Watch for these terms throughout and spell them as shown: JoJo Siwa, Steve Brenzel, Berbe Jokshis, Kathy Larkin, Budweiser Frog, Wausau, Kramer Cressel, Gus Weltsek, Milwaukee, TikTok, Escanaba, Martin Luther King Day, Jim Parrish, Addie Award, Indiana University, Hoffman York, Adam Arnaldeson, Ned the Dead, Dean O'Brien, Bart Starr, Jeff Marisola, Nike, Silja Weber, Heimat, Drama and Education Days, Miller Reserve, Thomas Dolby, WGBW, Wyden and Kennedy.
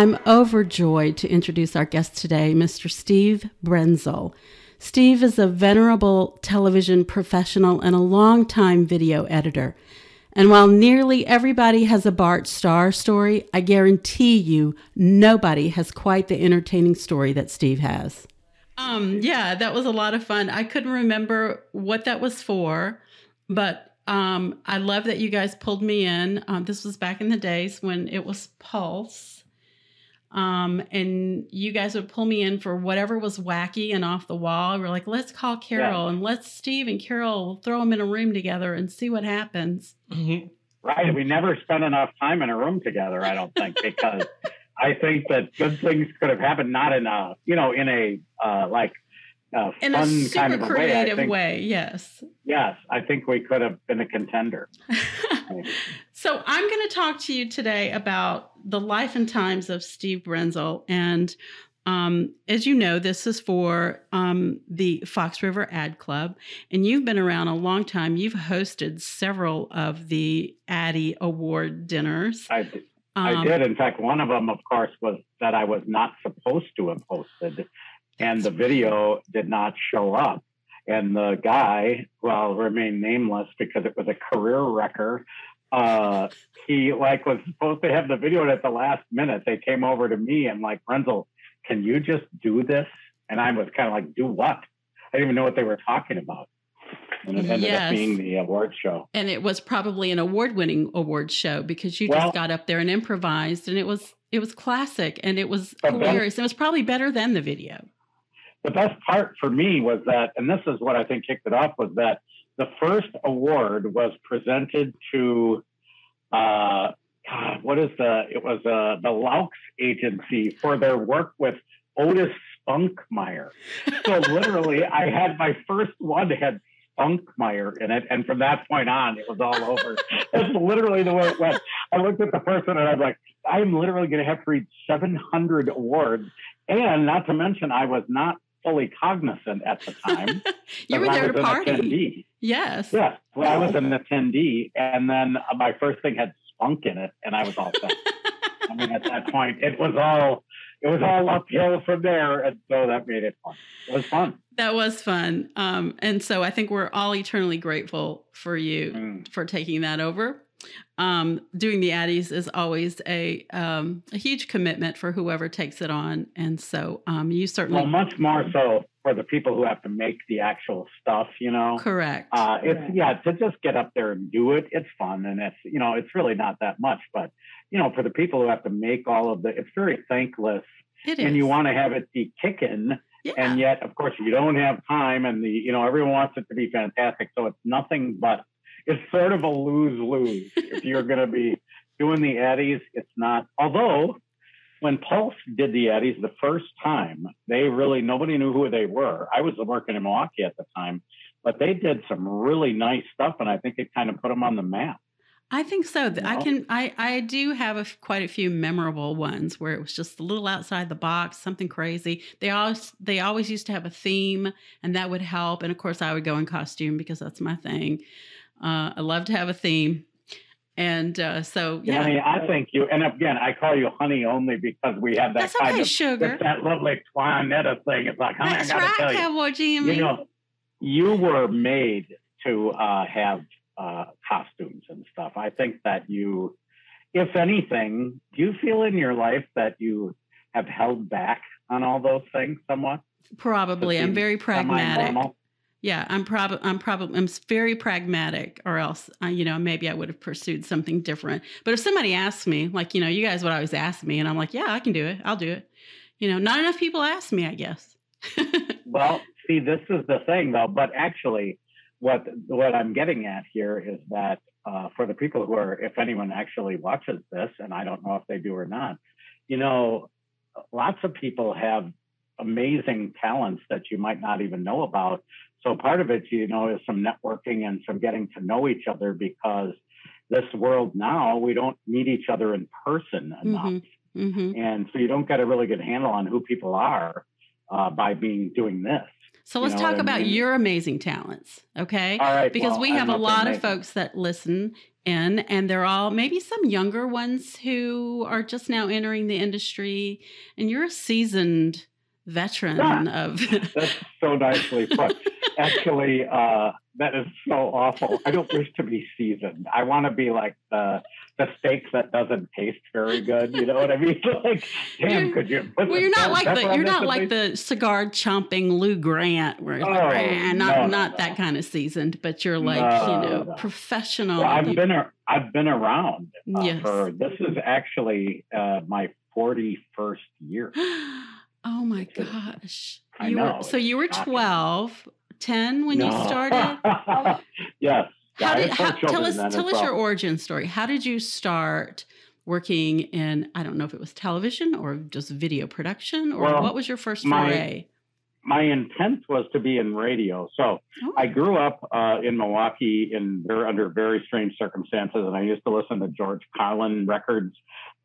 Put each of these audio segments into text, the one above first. I'm overjoyed to introduce our guest today, Mr. Steve Brenzel. Steve is a venerable television professional and a longtime video editor. And while nearly everybody has a Bart Starr story, I guarantee you nobody has quite the entertaining story that Steve has. Yeah, that was a lot of fun. I couldn't remember what that was for, but I love that you guys pulled me in. This was back in the days when it was Pulse. And you guys would pull me in for whatever was wacky and off the wall. We're like, let's call Carol and let's Steve and Carol throw them in a room together and see what happens. Mm-hmm. Right. We never spent enough time in a room together, I don't think, because I think that good things could have happened, not in a, you know, in a, like, in fun a super kind of a creative way, yes. Yes. I think we could have been a contender. So I'm going to talk to you today about the life and times of Steve Brenzel. And as you know, this is for the Fox River Ad Club. And you've been around a long time. You've hosted several of the Addie Award dinners. I did. In fact, one of them, of course, was that I was not supposed to have hosted. And the video did not show up. And the guy, who I'll remain nameless because it was a career wrecker, he like was supposed to have the video, and at the last minute they came over to me and like, Brenzel, can you just do this? And I was kind of like, do what? I didn't even know what they were talking about. And it ended up being the award show. And it was probably an award-winning award show because you just got up there and improvised, and it was classic and it was hilarious. It was probably better than the video. The best part for me was that, and this is what I think kicked it off, was that the first award was presented to, it was the Laux Agency for their work with Otis Spunkmeyer. So literally I had my first one that had Spunkmeyer in it. And from that point on, it was all over. That's literally the way it went. I looked at the person and I'm like, I'm literally going to have to read 700 awards. And not to mention, I was not fully cognizant at the time. You were there to party. Yes. Yes. Well, I was an attendee, and then my first thing had spunk in it, and I was all set. I mean, at that point, it was all uphill from there, and so that made it fun. It was fun. That was fun, and so I think we're all eternally grateful for you for taking that over. Doing the Addies is always a huge commitment for whoever takes it on. And so you certainly... Well, much more so for the people who have to make the actual stuff, you know? Correct. To just get up there and do it, it's fun. And it's, you know, it's really not that much. But, you know, for the people who have to make all of the... It's very thankless. It is. And you want to have it be kicking. Yeah. And yet, of course, you don't have time. And, you know, everyone wants it to be fantastic. So it's nothing but... It's sort of a lose-lose. If you're going to be doing the Addies, it's not. Although, when Pulse did the Addies the first time, nobody knew who they were. I was working in Milwaukee at the time, but they did some really nice stuff, and I think it kind of put them on the map. I think so. You know? I do have quite a few memorable ones where it was just a little outside the box, something crazy. They always used to have a theme, and that would help. And of course, I would go in costume because that's my thing. I love to have a theme. And so, yeah. Honey, I think you, and again, I call you honey only because we have that sugar. That lovely Twanetta thing. It's like, honey, that's I gotta right, tell you, Jimmy. You know, you were made to have costumes and stuff. I think that you, if anything, do you feel in your life that you have held back on all those things somewhat? Probably. I'm very pragmatic. Semi-normal? Yeah, I'm very pragmatic, or else, you know, maybe I would have pursued something different. But if somebody asked me, like, you know, you guys would always ask me, and I'm like, yeah, I can do it. I'll do it. You know, not enough people ask me, I guess. Well, see, this is the thing, though. But actually, what I'm getting at here is that for the people who are, if anyone actually watches this, and I don't know if they do or not, you know, lots of people have amazing talents that you might not even know about. So part of it, you know, is some networking and some getting to know each other, because this world now, we don't meet each other in person enough. Mm-hmm. Mm-hmm. And so you don't get a really good handle on who people are by doing this. So let's talk about your amazing talents, okay? All right. Because we have a lot of folks that listen in, and they're all maybe some younger ones who are just now entering the industry, and you're a seasoned veteran of... That's so nicely put. Actually, that is so awful. I don't wish to be seasoned. I want to be like the steak that doesn't taste very good. You know what I mean? Like, damn, you're, could you? Well, you're not like the cigar chomping Lou Grant, where it's not that kind of seasoned, but you're like professional. Well, I've been around. This is actually my 41st year. Oh my gosh! So you were 10 when you started? Yes. Tell us your origin story. How did you start working in, I don't know if it was television or just video production, or what was your first foray? My intent was to be in radio. So I grew up in Milwaukee under very strange circumstances, and I used to listen to George Carlin records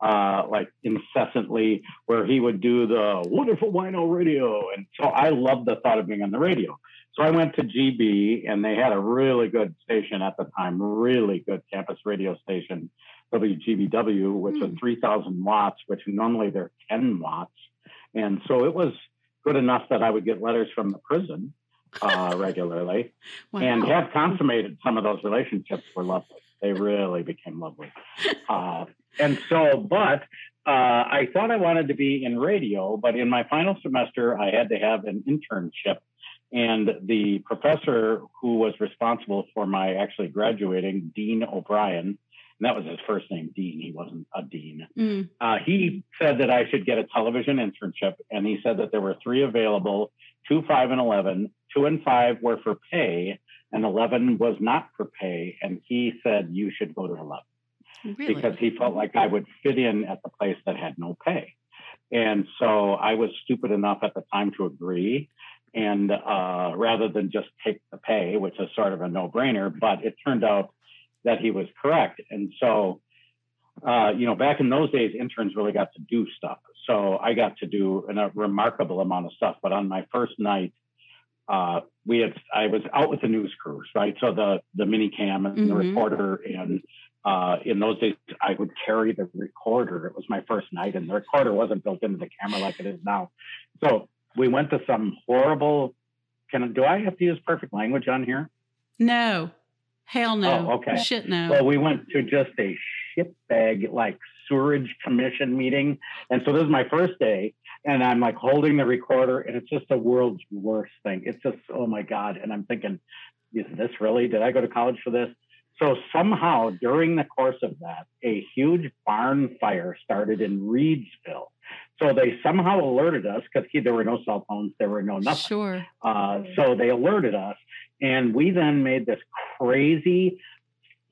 like incessantly, where he would do the wonderful Wino radio. And so I loved the thought of being on the radio. So I went to GB, and they had a really good station at the time, really good campus radio station, WGBW, which was 3,000 watts, which normally they're 10 watts. And so it was good enough that I would get letters from the prison regularly and have consummated some of those relationships were lovely. They really became lovely. I thought I wanted to be in radio, but in my final semester, I had to have an internship. And the professor who was responsible for my actually graduating, Dean O'Brien, and that was his first name, Dean. He wasn't a dean. He said that I should get a television internship. And he said that there were 3 available, 2, 5, and 11. 2 and 5 were for pay, and 11 was not for pay. And he said, you should go to 11. Really? Because he felt like I would fit in at the place that had no pay. And so I was stupid enough at the time to agree. And rather than just take the pay, which is sort of a no-brainer, but it turned out that he was correct. And so, back in those days, interns really got to do stuff. So I got to do a remarkable amount of stuff. But on my first night, I was out with the news crews, right? So the mini cam and the reporter, and in those days, I would carry the recorder. It was my first night, and the recorder wasn't built into the camera like it is now. So we went to some horrible... do I have to use perfect language on here? No. Hell no. Oh, okay. Shit no. Well, we went to just a shitbag, like, sewerage commission meeting. And so this is my first day, and I'm, like, holding the recorder, and it's just the world's worst thing. It's just, oh, my God. And I'm thinking, is this really? Did I go to college for this? So somehow, during the course of that, a huge barn fire started in Reidsville. So they somehow alerted us, because there were no cell phones, there were no nothing. Sure. So they alerted us, and we then made this crazy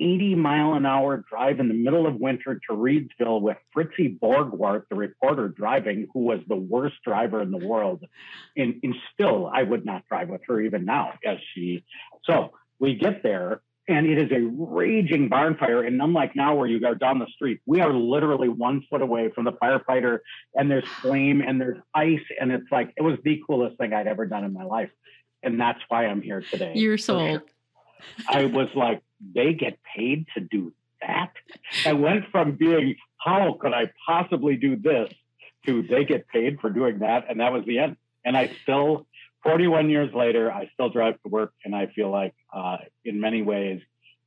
80-mile-an-hour drive in the middle of winter to Reidsville with Fritzy Borgwart, the reporter, driving, who was the worst driver in the world. And still, I would not drive with her even now. So we get there, and it is a raging barn fire. And unlike now where you go down the street, we are literally 1 foot away from the firefighter, and there's flame and there's ice. And it's like, it was the coolest thing I'd ever done in my life. And that's why I'm here today. You're so old. I was like, they get paid to do that? I went from being, how could I possibly do this, to they get paid for doing that? And that was the end. And I still... 41 years later, I still drive to work, and I feel like in many ways,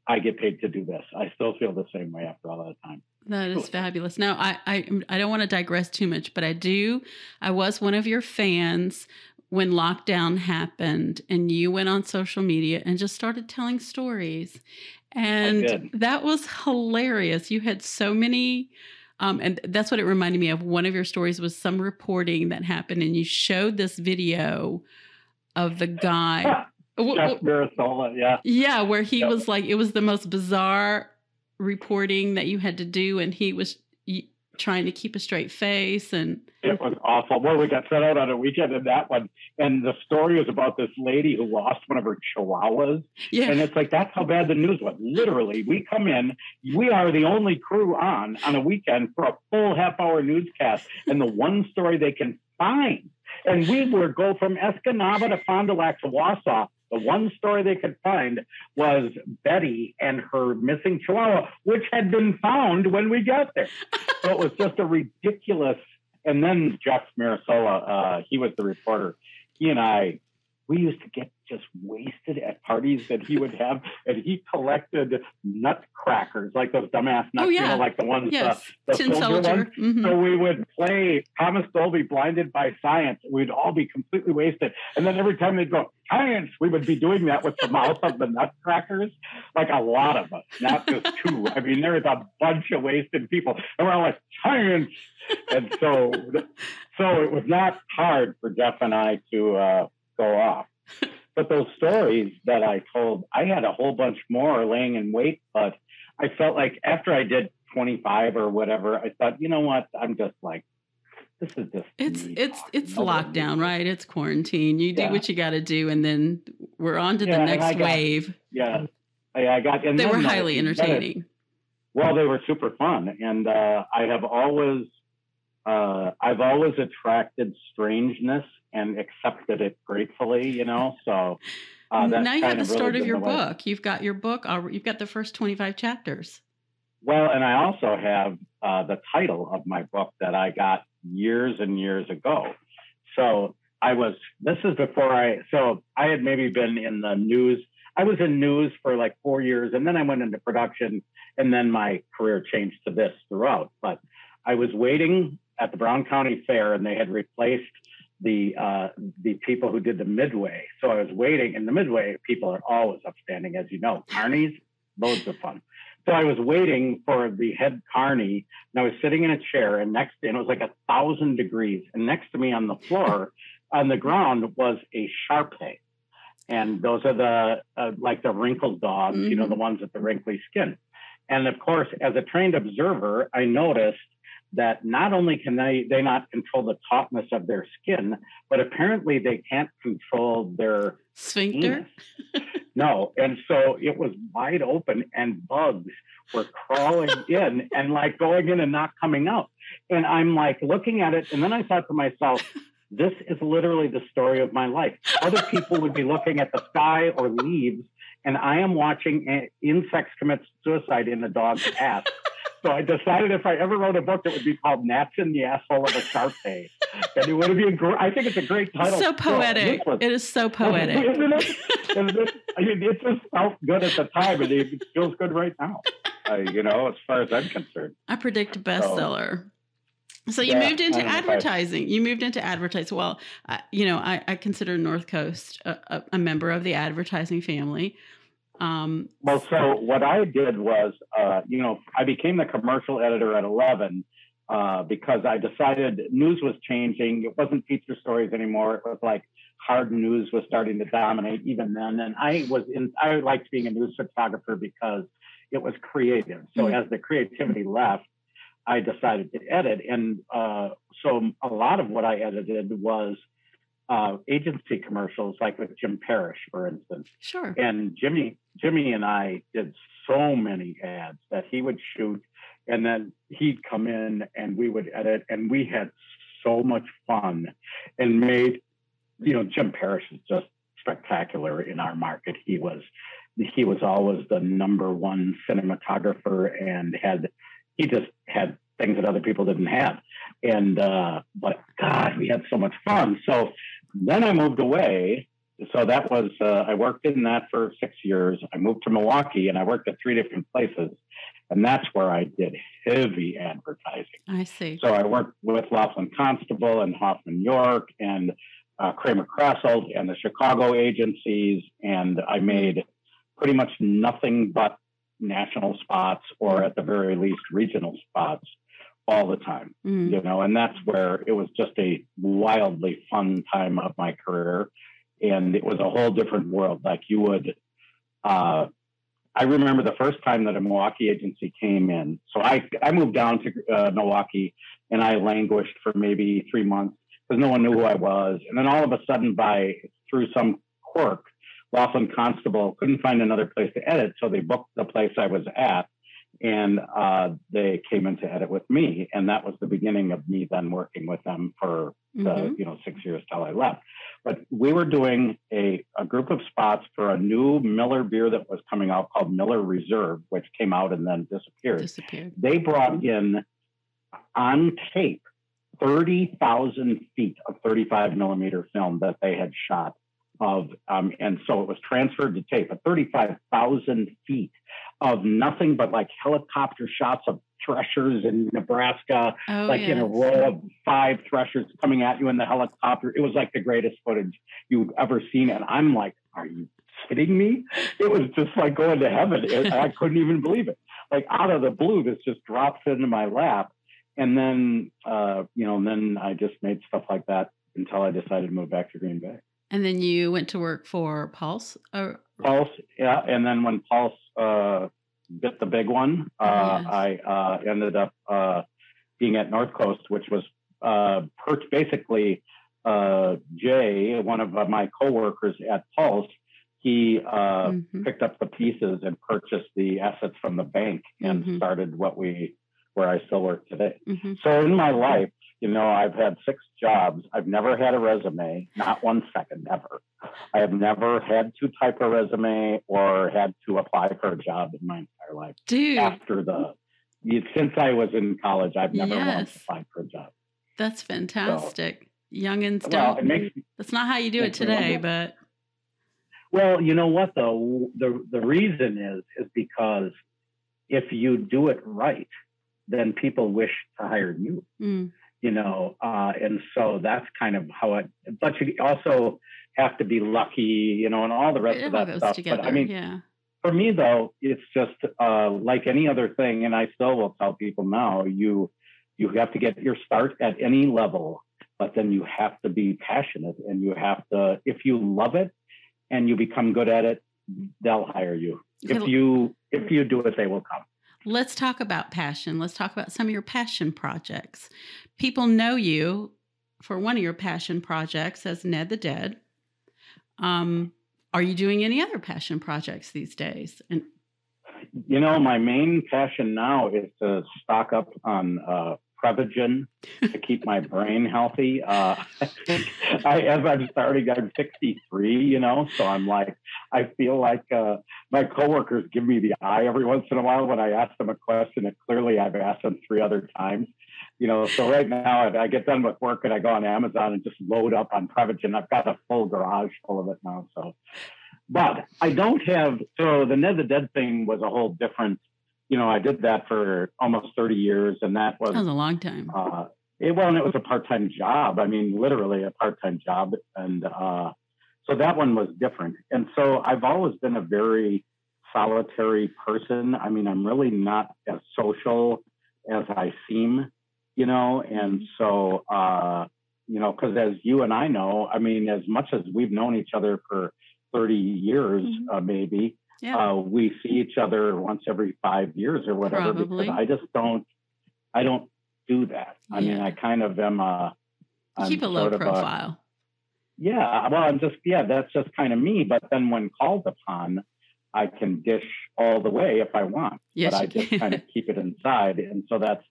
I get paid to do this. I still feel the same way after all that time. That is fabulous. Now, I don't want to digress too much, but I was one of your fans when lockdown happened, and you went on social media and just started telling stories. And that was hilarious. You had so many... and that's what it reminded me of. One of your stories was some reporting that happened, and you showed this video of the guy. Jeff Marisola, yeah. Yeah, where he was like, it was the most bizarre reporting that you had to do, and he was trying to keep a straight face. And it was awful. Well, we got sent out on a weekend in that one. And the story was about this lady who lost one of her chihuahuas. Yeah. And it's like, that's how bad the news was. Literally, we come in, we are the only crew on a weekend for a full half-hour newscast. And the one story they can find. And we would go from Escanaba to Fond du Lac to Wausau The one story they could find was Betty and her missing chihuahua, which had been found when we got there. So it was just a ridiculous. And then Jeff Marisola, he was the reporter. He and I, we used to get just wasted at parties that he would have, and he collected nut crackers, like those dumbass nuts, you know, like the ones, the soldier ones. Mm-hmm. So we would play Thomas Dolby Blinded by Science. We'd all be completely wasted. And then every time they'd go, science, we would be doing that with the mouth of the nut crackers, like a lot of us, not just two. I mean, there is a bunch of wasted people. And we're all like, science. And so it was not hard for Jeff and I to go off. But those stories that I told, I had a whole bunch more laying in wait, but I felt like after I did 25 or whatever, I thought, you know what? I'm just like, this is just it's lockdown, right? It's quarantine. You do what you got to do, and then we're on to the next wave. Yeah. I got, and they were highly entertaining. Well, they were super fun. And I've always attracted strangeness and accepted it gratefully, you know, so. Now you have the start of your book. You've got your book. You've got the first 25 chapters. Well, and I also have the title of my book that I got years and years ago. So I had maybe been in the news. I was in news for like 4 years, and then I went into production, and then my career changed to this throughout. But I was waiting at the Brown County Fair, and they had replaced the people who did the midway. So I was waiting, and the midway people are always upstanding, as you know. Carnies, loads of fun. So I was waiting for the head carny, and I was sitting in a chair, and it was like 1,000 degrees. And next to me on the floor, on the ground, was a Shar-Pei. And those are like the wrinkled dogs, mm-hmm. you know, the ones with the wrinkly skin. And of course, as a trained observer, I noticed that not only can they not control the tautness of their skin, but apparently they can't control their sphincter. No. And so it was wide open, and bugs were crawling in and like going in and not coming out. And I'm like looking at it. And then I thought to myself, this is literally the story of my life. Other people would be looking at the sky or leaves, and I am watching insects commit suicide in the dog's ass. So I decided if I ever wrote a book, it would be called Gnats in the Asshole of a Shar-Pei. And it would be I think it's a great title. So poetic. It is so poetic. Isn't it? I mean, it just felt good at the time, and it feels good right now, you know, as far as I'm concerned. I predict a bestseller. So you moved into advertising. You moved into advertising. Well, I consider North Coast a member of the advertising family. Well, so what I did was, I became the commercial editor at 11 because I decided news was changing. It wasn't feature stories anymore. It was like hard news was starting to dominate even then. And I liked being a news photographer because it was creative. So mm-hmm. as the creativity left, I decided to edit. And so a lot of what I edited was agency commercials, like with Jim Parrish, for instance. Sure. And Jimmy and I did so many ads that he would shoot, and then he'd come in and we would edit, and we had so much fun and made, you know, Jim Parrish is just spectacular in our market. He was always the #1 cinematographer, and he just had things that other people didn't have. And, but God, we had so much fun. So then I moved away. So that was, I worked in that for 6 years. I moved to Milwaukee, and I worked at 3 different places. And that's where I did heavy advertising. I see. So I worked with Laughlin Constable and Hoffman York and Kramer Cressel and the Chicago agencies. And I made pretty much nothing but national spots, or at the very least regional spots, all the time, you know, and that's where it was just a wildly fun time of my career. And it was a whole different world. Like you would, I remember the first time that a Milwaukee agency came in. So I moved down to Milwaukee, and I languished for maybe 3 months because no one knew who I was. And then all of a sudden, through some quirk, Laughlin Constable couldn't find another place to edit. So they booked the place I was at, and they came in to edit with me. And that was the beginning of me then working with them for the 6 years till I left. But we were doing a group of spots for a new Miller beer that was coming out called Miller Reserve, which came out and then disappeared. They brought in on tape 30,000 feet of 35 millimeter film that they had shot of, and so it was transferred to tape, but 35,000 feet of nothing but like helicopter shots of threshers in Nebraska, in a row of five threshers coming at you in the helicopter. It was like the greatest footage you've ever seen. And I'm like, are you kidding me? It was just like going to heaven. I couldn't even believe it. Like out of the blue, this just drops into my lap. And then, then I just made stuff like that until I decided to move back to Green Bay. And then you went to work for Pulse? Pulse, yeah. And then when Pulse bit the big one, I ended up being at North Coast, which was basically Jay, one of my coworkers at Pulse, he picked up the pieces and purchased the assets from the bank and started where I still work today. Mm-hmm. So in my life, I've had 6 jobs. I've never had a resume, not one second, ever. I have never had to type a resume or had to apply for a job in my entire life. Dude. Since I was in college, I've never once applied for a job. That's fantastic. So, youngins don't. Well, that's not how you do it today, but. Well, you know what though? The reason is because if you do it right, then people wish to hire you. Mm. And so that's kind of how it, but you also have to be lucky, and all the rest of that stuff. Together, but I mean, for me though, it's just like any other thing. And I still will tell people now, you have to get your start at any level, but then you have to be passionate and you have to, if you love it and you become good at it, they'll hire you. If you do it, they will come. Let's talk about passion. Let's talk about some of your passion projects. People know you for one of your passion projects as Ned the Dead. Are you doing any other passion projects these days? And my main passion now is to stock up on Prevagen to keep my brain healthy. I'm starting, I'm 63, so I'm like, I feel like my coworkers give me the eye every once in a while when I ask them a question that clearly I've asked them 3 other times. So right now I get done with work and I go on Amazon and just load up on Prevagen. I've got a full garage full of it now. But I don't have, the Ned the Dead thing was a whole different, I did that for almost 30 years, and that was a long time. It was a part-time job. I mean, literally a part-time job. And so that one was different. And so I've always been a very solitary person. I mean, I'm really not as social as I seem, and so, because as you and I know, I mean, as much as we've known each other for 30 years, maybe, we see each other once every 5 years or whatever. Probably. Because I don't do that. I mean, I kind of am keep a low profile. I'm just, that's just kind of me. But then when called upon, I can dish all the way if I want. Yes, but I just kind of keep it inside. And so that's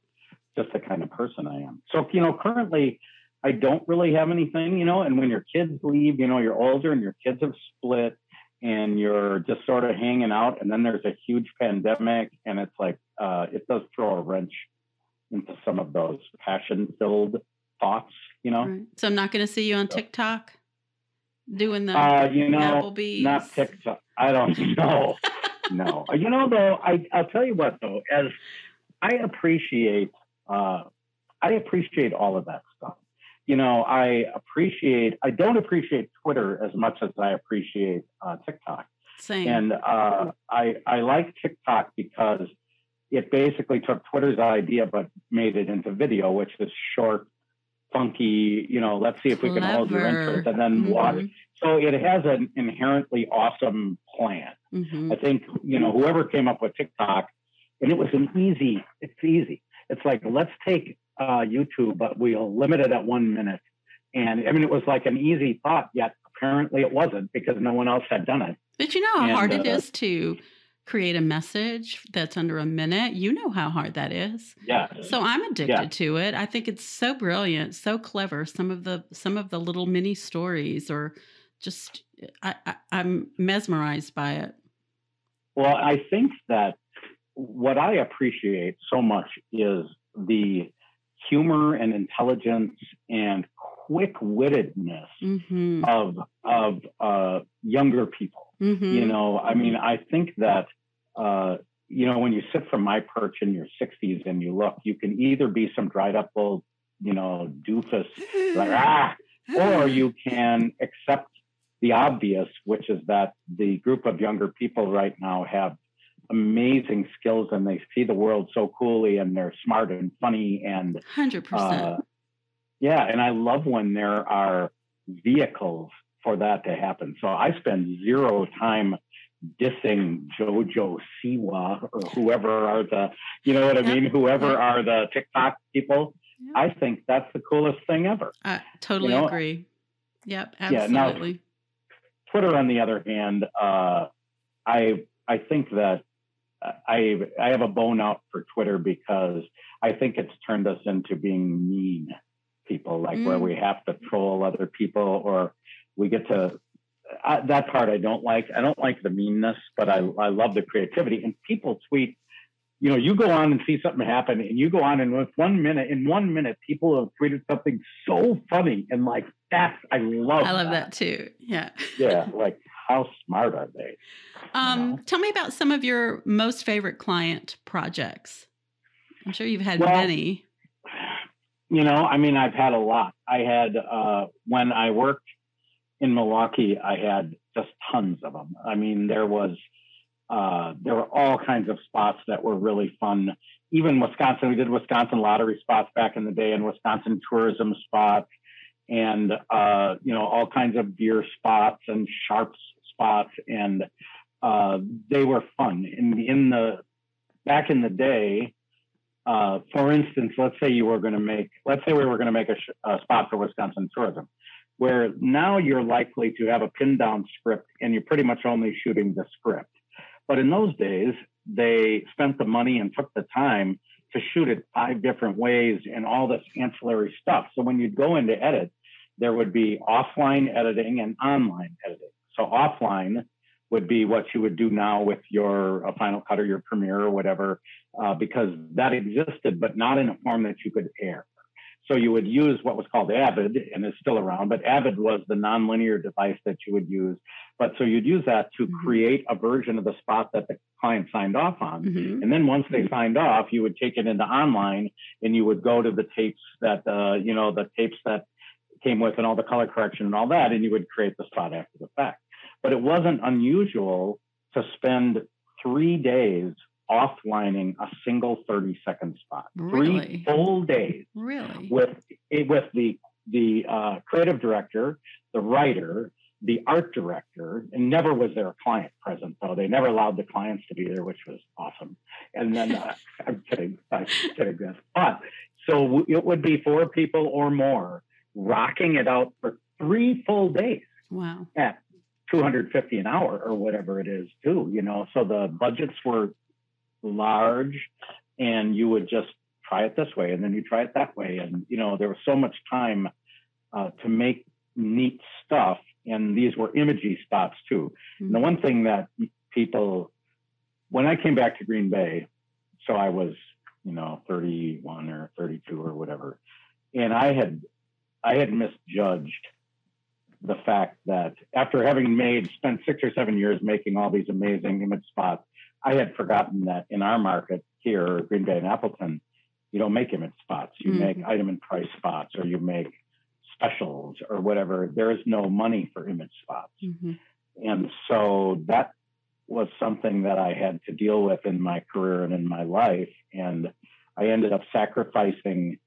just the kind of person I am. So, currently I don't really have anything, and when your kids leave, you're older and your kids have split. And you're just sort of hanging out, and then there's a huge pandemic, and it's like it does throw a wrench into some of those passion-filled thoughts, Right. So I'm not going to see you on TikTok doing the Applebee's. Not TikTok. I don't know. No, though I'll tell you what though, as I appreciate all of that stuff. I don't appreciate Twitter as much as I appreciate TikTok. Same. And I like TikTok because it basically took Twitter's idea but made it into video, which is short, funky, let's see if we can hold your interest and then watch. So it has an inherently awesome plan. Mm-hmm. I think, whoever came up with TikTok, and it was it's easy. It's like, let's take YouTube, but we'll limit it at 1 minute. And I mean, it was like an easy thought, yet apparently it wasn't because no one else had done it. But you know how hard it is to create a message that's under a minute. You know how hard that is. Yeah. So I'm addicted to it. I think it's so brilliant, so clever. Some of the little mini stories or just, I'm mesmerized by it. Well, I think that what I appreciate so much is the humor and intelligence and quick-wittedness mm-hmm. of younger people. Mm-hmm. You know, I mean, I think that, you know, when you sit from my perch in your 60s and you look, you can either be some dried-up old, you know, doofus, like, ah, or you can accept the obvious, which is that the group of younger people right now have amazing skills and they see the world so coolly and they're smart and funny and 100%. Yeah. And I love when there are vehicles for that to happen. So I spend zero time dissing JoJo Siwa or whoever are the, you know what I mean? Whoever are the TikTok people. Yep. I think that's the coolest thing ever. I totally agree. Yep. Absolutely. Yeah, now, Twitter, on the other hand, I think that I have a bone out for Twitter because I think it's turned us into being mean people, like where we have to troll other people or we get to, that part I don't like. I don't like the meanness, but I love the creativity. And people tweet, you know, you go on and see something happen and you go on and with 1 minute, in 1 minute, people have tweeted something so funny and like, that's, I love that too. Yeah. Yeah. Like, how smart are they? Tell me about some of your most favorite client projects. I'm sure you've had many. You know, I mean, I've had a lot. I had, when I worked in Milwaukee, I had just tons of them. I mean, there were all kinds of spots that were really fun. Even Wisconsin, we did Wisconsin lottery spots back in the day and Wisconsin tourism spots and, you know, all kinds of beer spots and sharps spots. And they were fun. Back in the day, for instance, let's say we were going to make a spot for Wisconsin tourism, where now you're likely to have a pinned down script and you're pretty much only shooting the script. But in those days, they spent the money and took the time to shoot it 5 different ways and all this ancillary stuff. So when you'd go into edit, there would be offline editing and online editing. So offline would be what you would do now with your Final Cut or your Premiere or whatever, because that existed, but not in a form that you could air. So you would use what was called Avid, and it's still around, but Avid was the nonlinear device that you would use. But so you'd use that to create a version of the spot that the client signed off on. Mm-hmm. And then once they signed off, you would take it into online and you would go to the tapes that, you know, the tapes that came with and all the color correction and all that, and you would create the spot after the fact. But it wasn't unusual to spend 3 days offlining a single 30-second spot. Really? 3 full days. Really? With the creative director, the writer, the art director, and never was there a client present, though. They never allowed the clients to be there, which was awesome. And then, I'm kidding. But so it would be 4 people or more rocking it out for 3 full days. Wow. At $250 an hour or whatever it is, too, you know? So the budgets were large and you would just try it this way and then you try it that way, and you know there was so much time to make neat stuff, and these were imagey spots too. Mm-hmm. And the one thing that people, when I came back to Green Bay, so I was 31 or 32 or whatever, and I had misjudged the fact that after having spent 6 or 7 years making all these amazing image spots, I had forgotten that in our market here, Green Bay and Appleton, you don't make image spots. You make item and price spots, or you make specials or whatever. There is no money for image spots. Mm-hmm. And so that was something that I had to deal with in my career and in my life. And I ended up sacrificing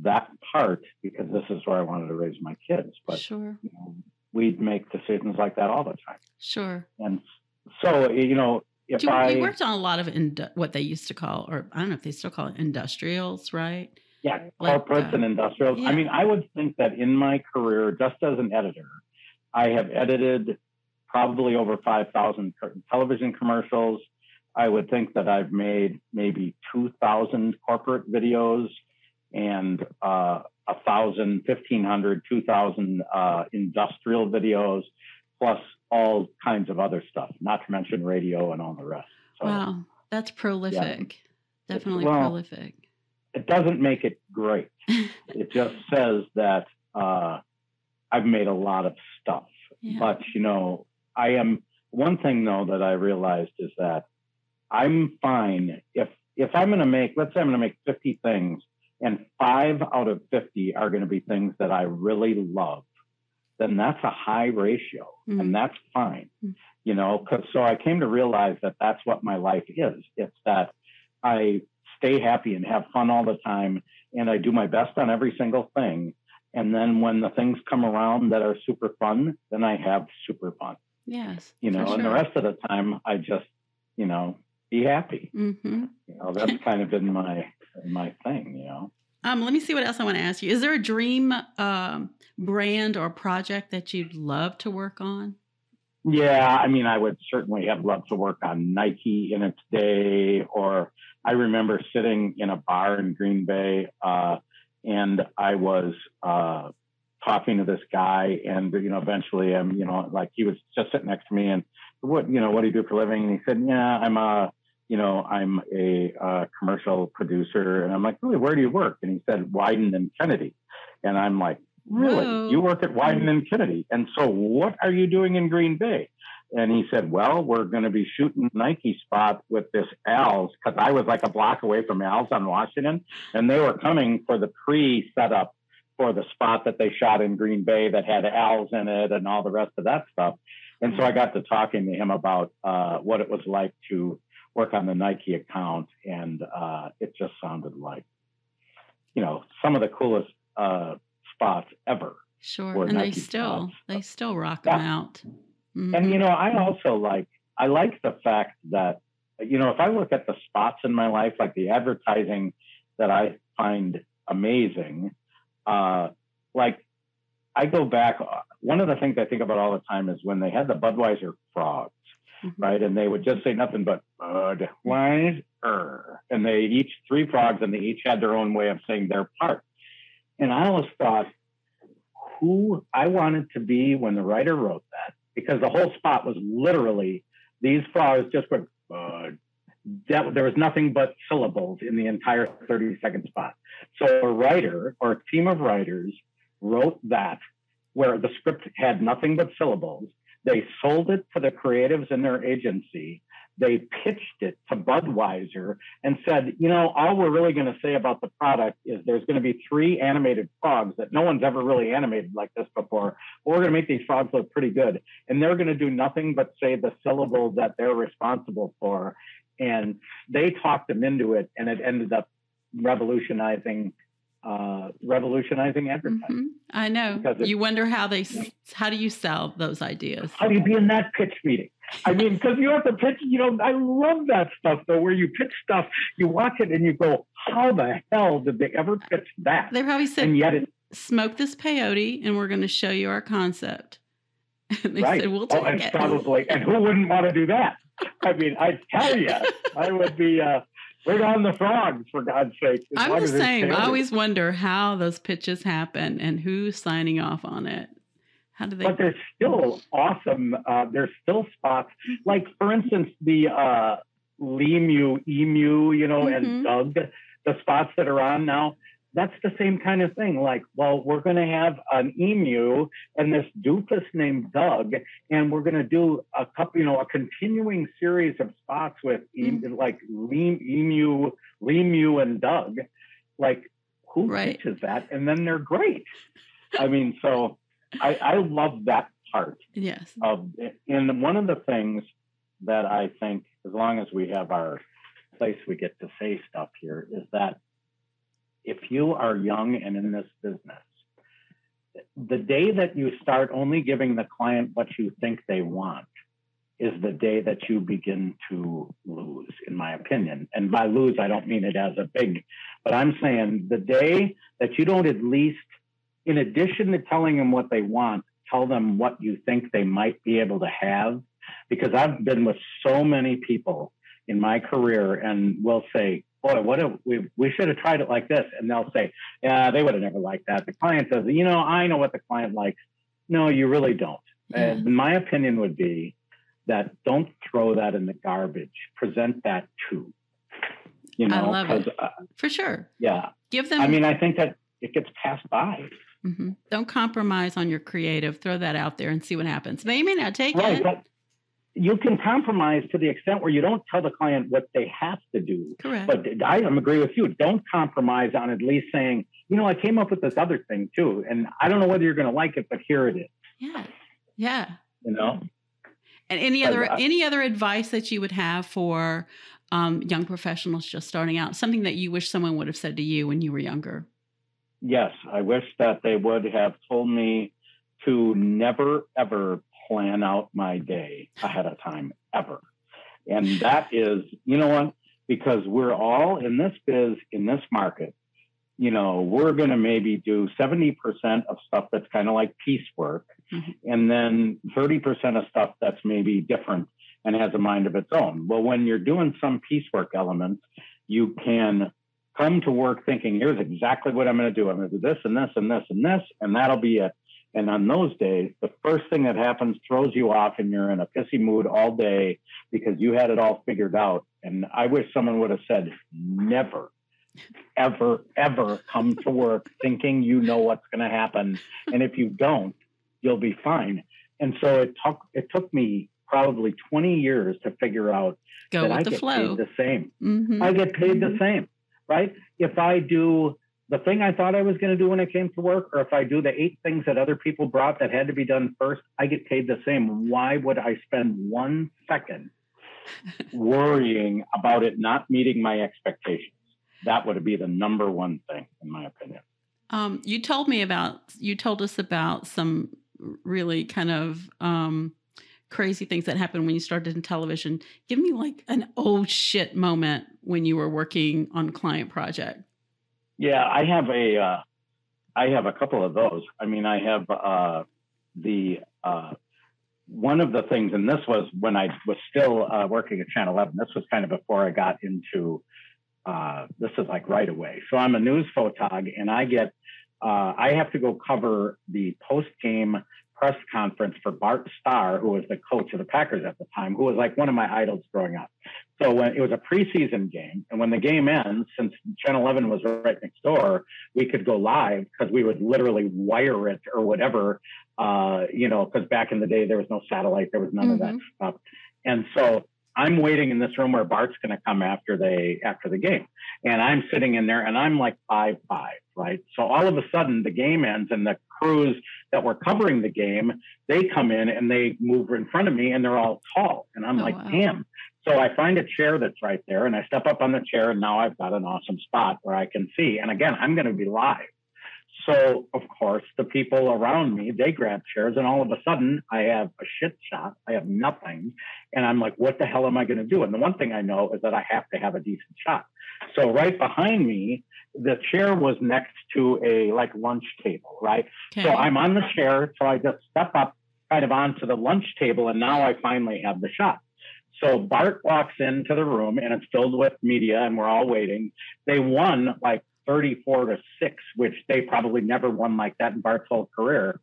that part because this is where I wanted to raise my kids. But you know, we'd make decisions like that all the time. Sure. And so, you know, we worked on a lot of what they used to call, or I don't know if they still call it, industrials, right? Yeah, corporates and industrials. Yeah. I mean, I would think that in my career, just as an editor, I have edited probably over 5,000 television commercials. I would think that I've made maybe 2,000 corporate videos and 1,000, 1,500, 2,000 industrial videos. plus all kinds of other stuff, not to mention radio and all the rest. So, wow, that's prolific. Yeah. Definitely prolific. It doesn't make it great. It just says that I've made a lot of stuff. Yeah. But, you know, I am one thing, though, that I realized is that I'm fine if I'm going to make, let's say I'm going to make 50 things, and 5 out of 50 are going to be things that I really love, then that's a high ratio, and that's fine, you know, because so I came to realize that that's what my life is. It's that I stay happy and have fun all the time, and I do my best on every single thing. And then when the things come around that are super fun, then I have super fun. Yes. You know, and the rest of the time, I just, you know, be happy. Mm-hmm. You know, that's kind of been my thing, you know. Let me see what else I want to ask you. Is there a dream brand or project that you'd love to work on? Yeah, I mean, I would certainly have loved to work on Nike in its day. Or I remember sitting in a bar in Green Bay and I was talking to this guy, and, you know, eventually I'm, you know, like he was just sitting next to me and, what, you know, what do you do for a living? And he said, yeah, I'm a commercial producer. And I'm like, really, where do you work? And he said, Wyden and Kennedy. And I'm like, really? Whoa. You work at Wyden and Kennedy? And so what are you doing in Green Bay? And he said, well, we're going to be shooting Nike spot with this Al's, because I was like a block away from Al's on Washington. And they were coming for the pre-setup for the spot that they shot in Green Bay that had Al's in it and all the rest of that stuff. And so I got to talking to him about what it was like to work on the Nike account, and it just sounded like, you know, some of the coolest spots ever. Sure, and Nike they still rock them out. Mm-hmm. And you know, I also like the fact that, you know, if I look at the spots in my life, like the advertising that I find amazing, like I go back. One of the things I think about all the time is when they had the Budweiser Frog. Mm-hmm. Right. And they would just say nothing but Budweiser. And they each 3 frogs, and they each had their own way of saying their part. And I always thought who I wanted to be when the writer wrote that, because the whole spot was literally these frogs just went Bud. There was nothing but syllables in the entire 30-second spot. So a writer or a team of writers wrote that where the script had nothing but syllables. They sold it to the creatives in their agency. They pitched it to Budweiser and said, you know, all we're really going to say about the product is there's going to be 3 animated frogs that no one's ever really animated like this before. We're going to make these frogs look pretty good. And they're going to do nothing but say the syllable that they're responsible for. And they talked them into it, and it ended up revolutionizing advertising. Mm-hmm. I know. You wonder how do you sell those ideas? How do you be in that pitch meeting? I mean, because you have to pitch, you know, I love that stuff though, where you pitch stuff, you watch it and you go, how the hell did they ever pitch that? They probably said, and yet smoke this peyote and we're going to show you our concept. And they said, we'll take it. Probably, and who wouldn't want to do that? I mean, I tell you, I would be, bring on the frogs, for God's sake. I'm the same. I always wonder how those pitches happen and who's signing off on it. How do they? But they're still awesome. There's still spots. Like, for instance, the Lemu, Emu, you know, and Doug, the spots that are on now. That's the same kind of thing. Like, well, we're going to have an emu and this doofus named Doug, and we're going to do a couple, you know, a continuing series of spots with like Lemu and Doug. Like, who teaches that? And then they're great. I mean, so I love that part. Yes. And one of the things that I think, as long as we have our place, we get to say stuff here, is that if you are young and in this business, the day that you start only giving the client what you think they want is the day that you begin to lose, in my opinion. And by lose, I don't mean it as a big, but I'm saying the day that you don't at least, in addition to telling them what they want, tell them what you think they might be able to have. Because I've been with so many people in my career and will say, boy, what if we should have tried it like this? And they'll say, yeah, they would have never liked that. The client says, you know, I know what the client likes. No, you really don't. And my opinion would be that don't throw that in the garbage. Present that too. You know, I love it. For sure. Yeah. Give them. I mean, I think that it gets passed by. Mm-hmm. Don't compromise on your creative. Throw that out there and see what happens. They may not take it. But you can compromise to the extent where you don't tell the client what they have to do. Correct. But I agree with you. Don't compromise on at least saying, you know, I came up with this other thing too, and I don't know whether you're going to like it, but here it is. Yeah. Yeah. You know? And any other advice that you would have for young professionals just starting out, something that you wish someone would have said to you when you were younger? Yes. I wish that they would have told me to never, ever plan out my day ahead of time, ever. And that is, you know what, because we're all in this biz, in this market, you know, we're going to maybe do 70% of stuff that's kind of like piecework, and then 30% of stuff that's maybe different and has a mind of its own. Well, when you're doing some piecework elements, you can come to work thinking, here's exactly what I'm going to do. I'm going to do this and this and this and this, and that'll be it. And on those days, the first thing that happens throws you off, and you're in a pissy mood all day because you had it all figured out. And I wish someone would have said, never, ever, ever come to work thinking you know what's going to happen. And if you don't, you'll be fine. And so it took me probably 20 years to figure out that I get paid the same. I get paid the same, right? If I do the thing I thought I was going to do when I came to work, or if I do the 8 things that other people brought that had to be done first, I get paid the same. Why would I spend 1 second worrying about it not meeting my expectations? That would be the number one thing, in my opinion. You told us about some really kind of crazy things that happened when you started in television. Give me like an oh shit moment when you were working on a client project. Yeah, I have a couple of those. I mean, I have one of the things, and this was when I was still working at Channel 11. This was kind of before I got into, this is like right away. So I'm a news photog, and I get, I have to go cover the post-game press conference for Bart Starr, who was the coach of the Packers at the time, who was like one of my idols growing up. So when it was a preseason game, and when the game ends, since Channel 11 was right next door, we could go live because we would literally wire it or whatever, you know, because back in the day, there was no satellite, there was none of that stuff. And so I'm waiting in this room where Bart's going to come after the game. And I'm sitting in there, and I'm like 5'5", right? So all of a sudden the game ends, and the crews that were covering the game, they come in and they move in front of me, and they're all tall. And I'm like, wow. Damn. So I find a chair that's right there, and I step up on the chair, and now I've got an awesome spot where I can see. And again, I'm going to be live. So of course the people around me, they grab chairs, and all of a sudden I have a shit shot. I have nothing. And I'm like, what the hell am I going to do? And the one thing I know is that I have to have a decent shot. So right behind me, the chair was next to a like lunch table, right? Okay. So I'm on the chair. So I just step up kind of onto the lunch table, and now I finally have the shot. So Bart walks into the room, and it's filled with media, and we're all waiting. They won like 34-6, which they probably never won like that in Bart's whole career.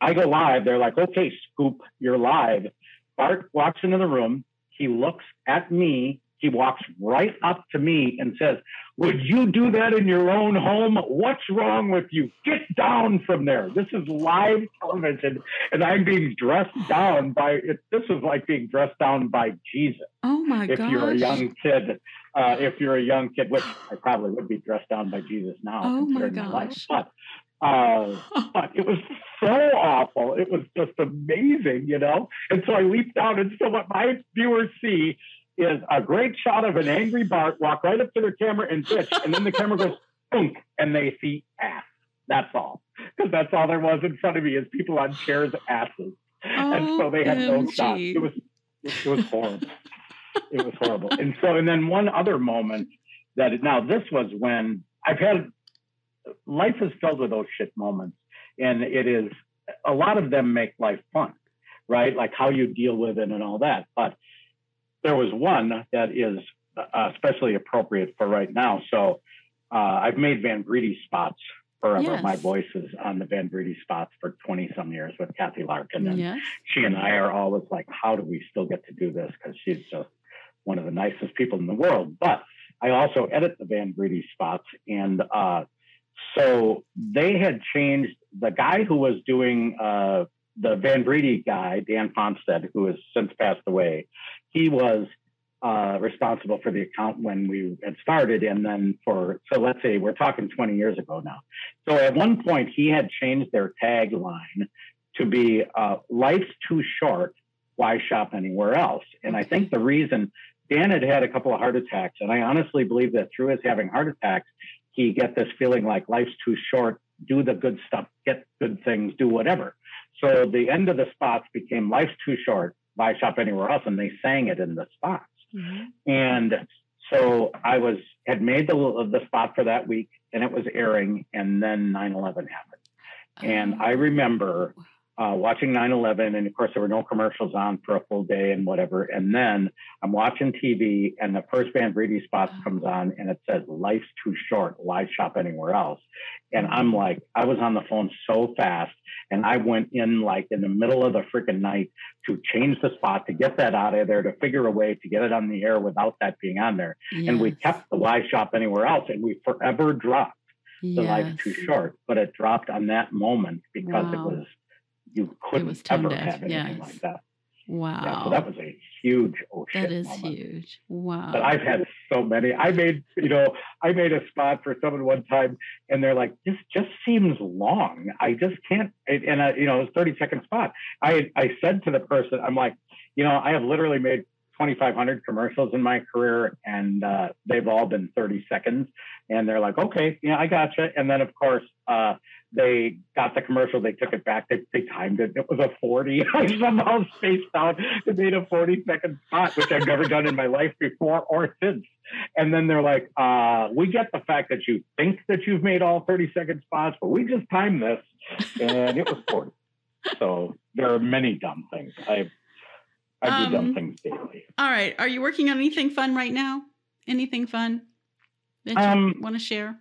I go live. They're like, okay, Scoop, you're live. Bart walks into the room. He looks at me. He walks right up to me and says, would you do that in your own home? What's wrong with you? Get down from there. This is live television, and I'm being dressed down by, this is like being dressed down by Jesus. Oh my God. If you're a young kid, which I probably would be dressed down by Jesus now. Oh my gosh. But it was so awful. It was just amazing, you know? And so I leaped down, and so what my viewers see is a great shot of an angry Bart walk right up to their camera and bitch, and then the camera goes thunk, and they see ass. That's all, because that's all there was in front of me is people on chairs' asses, and so they had no shot. It was horrible. It was horrible. And then one other moment that this was when I've had life is filled with those shit moments, and it is a lot of them make life fun, right? Like how you deal with it and all that, but. There was one that is especially appropriate for right now. So I've made Van Vrede spots forever. Yes. My voice was on the Van Vrede spots for 20-some years with Kathy Larkin. And yes. She and I are always like, how do we still get to do this? Because she's just one of the nicest people in the world. But I also edit the Van Vrede spots. And so they had changed the guy who was doing the Van Vrede guy, Dan Fonstad, who has since passed away. He was responsible for the account when we had started. And then so let's say we're talking 20 years ago now. So at one point he had changed their tagline to be life's too short. Why shop anywhere else? And I think the reason Dan had a couple of heart attacks, and I honestly believe that through his having heart attacks, he get this feeling like life's too short, do the good stuff, get good things, do whatever. So the end of the spots became life's too short, why shop anywhere else? And they sang it in the spots. Mm-hmm. And so I had made the spot for that week, and it was airing, and then 9/11 happened. And I remember watching 9/11, and of course there were no commercials on for a full day and whatever. And then I'm watching TV, and the first Van Vrede spot comes on, and it says, "Life's too short. Why shop anywhere else?" And I'm like, I was on the phone so fast, and I went in like in the middle of the freaking night to change the spot, to get that out of there, to figure a way to get it on the air without that being on there. Yes. And we kept the "Why shop anywhere else," and we forever dropped the yes. "Life's too short," but it dropped on that moment because wow. it was. You couldn't ever have anything yes. like that. Wow. Yeah, so that was a huge oh shit. That is moment. Huge. Wow. But I've had so many. I made a spot for someone one time, and they're like, this just seems long. I just can't. And it was a 30-second spot. I said to the person, I'm like, I have literally made 2,500 commercials in my career, and they've all been 30 seconds. And they're like, okay, yeah, I gotcha. And then, of course, they got the commercial, they took it back, they timed it. It was a 40. I somehow spaced out and made a 40-second spot, which I've never done in my life before or since. And then they're like, we get the fact that you think that you've made all 30-second spots, but we just timed this, and it was 40. So there are many dumb things. I do dumb things daily. All right. Are you working on anything fun right now? Anything fun that you want to share?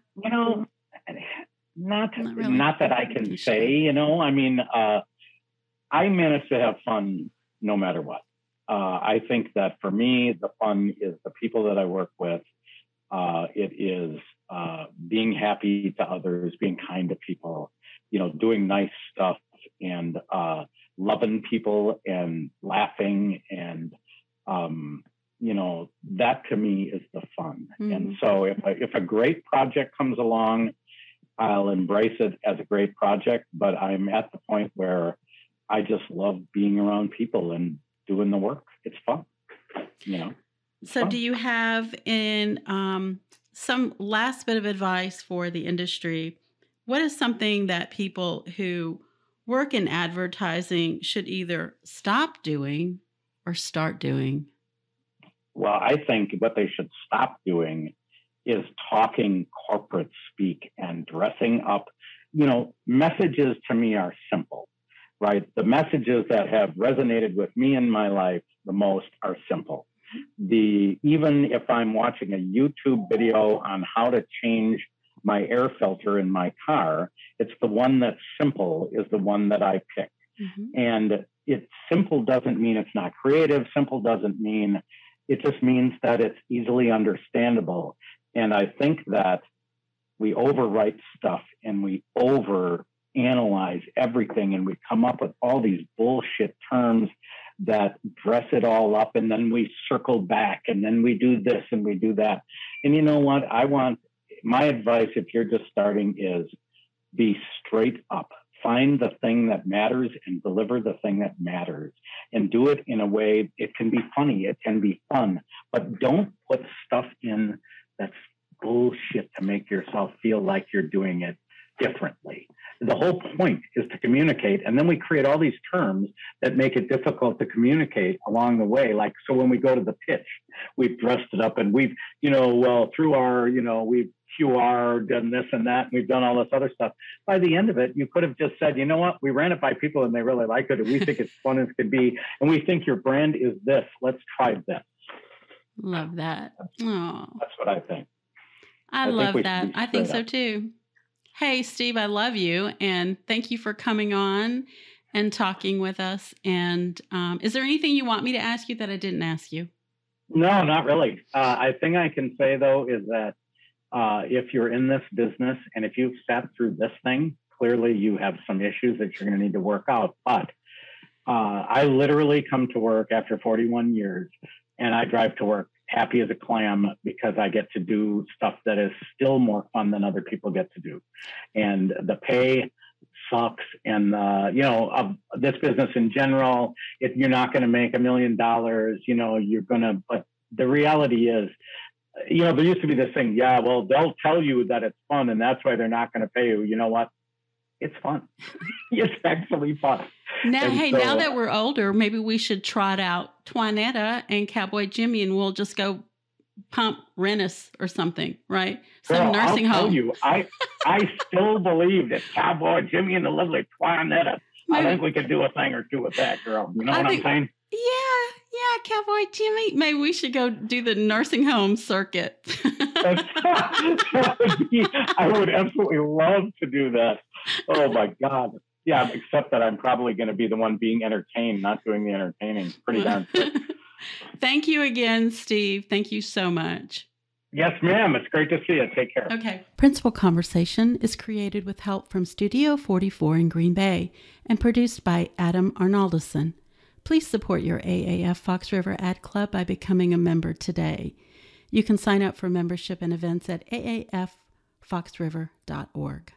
Not really. Not that I can say, I mean, I manage to have fun no matter what. I think that for me, the fun is the people that I work with. It is being happy to others, being kind to people, doing nice stuff and loving people and laughing. And, that to me is the fun. Mm. And so if a great project comes along, I'll embrace it as a great project, but I'm at the point where I just love being around people and doing the work. It's fun, So fun. Do you have some last bit of advice for the industry? What is something that people who work in advertising should either stop doing or start doing? Well, I think what they should stop doing is talking corporate speak and dressing up. Messages to me are simple, right? The messages that have resonated with me in my life the most are simple. Even if I'm watching a YouTube video on how to change my air filter in my car, it's the one that's simple is the one that I pick. Mm-hmm. And simple doesn't mean it's not creative. Simple doesn't mean, it just means that it's easily understandable. And I think that we overwrite stuff and we overanalyze everything and we come up with all these bullshit terms that dress it all up, and then we circle back and then we do this and we do that. And you know what? My advice, if you're just starting, is be straight up. Find the thing that matters and deliver the thing that matters, and do it in a way. It can be funny. It can be fun, but don't put stuff in that's bullshit to make yourself feel like you're doing it differently. The whole point is to communicate. And then we create all these terms that make it difficult to communicate along the way. Like, so when we go to the pitch, we've dressed it up and we've, through our, we've QR done this and that, and we've done all this other stuff. By the end of it, you could have just said, you know what, we ran it by people and they really like it. And we think it's fun as could be. And we think your brand is this. Let's try this. Love that. That's what I think. I love that. I think so too. hey, Steve, I love you, and thank you for coming on and talking with us. And is there anything you want me to ask you that I didn't ask you? No, not really. I think I can say, though, is that if you're in this business and if you've sat through this thing, clearly you have some issues that you're going to need to work out. But I literally come to work after 41 years and I drive to work happy as a clam because I get to do stuff that is still more fun than other people get to do. And the pay sucks. And, this business in general, if you're not going to make $1 million, you know, you're going to, but the reality is, you know, there used to be this thing. Yeah, well, they'll tell you that it's fun and that's why they're not going to pay you. You know what? It's fun. It's actually fun. Now, and hey, so, now that we're older, maybe we should trot out Twinetta and Cowboy Jimmy and we'll just go pump Rennis or something, right? Some girl, nursing I'll home. Tell you, I still believe that Cowboy Jimmy and the lovely Twinetta. Maybe. I think we could do a thing or two with that girl. You know what I'm saying? Yeah, Cowboy Jimmy. Maybe we should go do the nursing home circuit. I would absolutely love to do that. Oh my God. Yeah, except that I'm probably going to be the one being entertained, not doing the entertaining. Pretty darn sure. Thank you again, Steve. Thank you so much. Yes, ma'am. It's great to see you. Take care. Okay. Principal Conversation is created with help from Studio 44 in Green Bay and produced by Adam Arnaldeson. Please support your AAF Fox River Ad Club by becoming a member today. You can sign up for membership and events at aaffoxriver.org.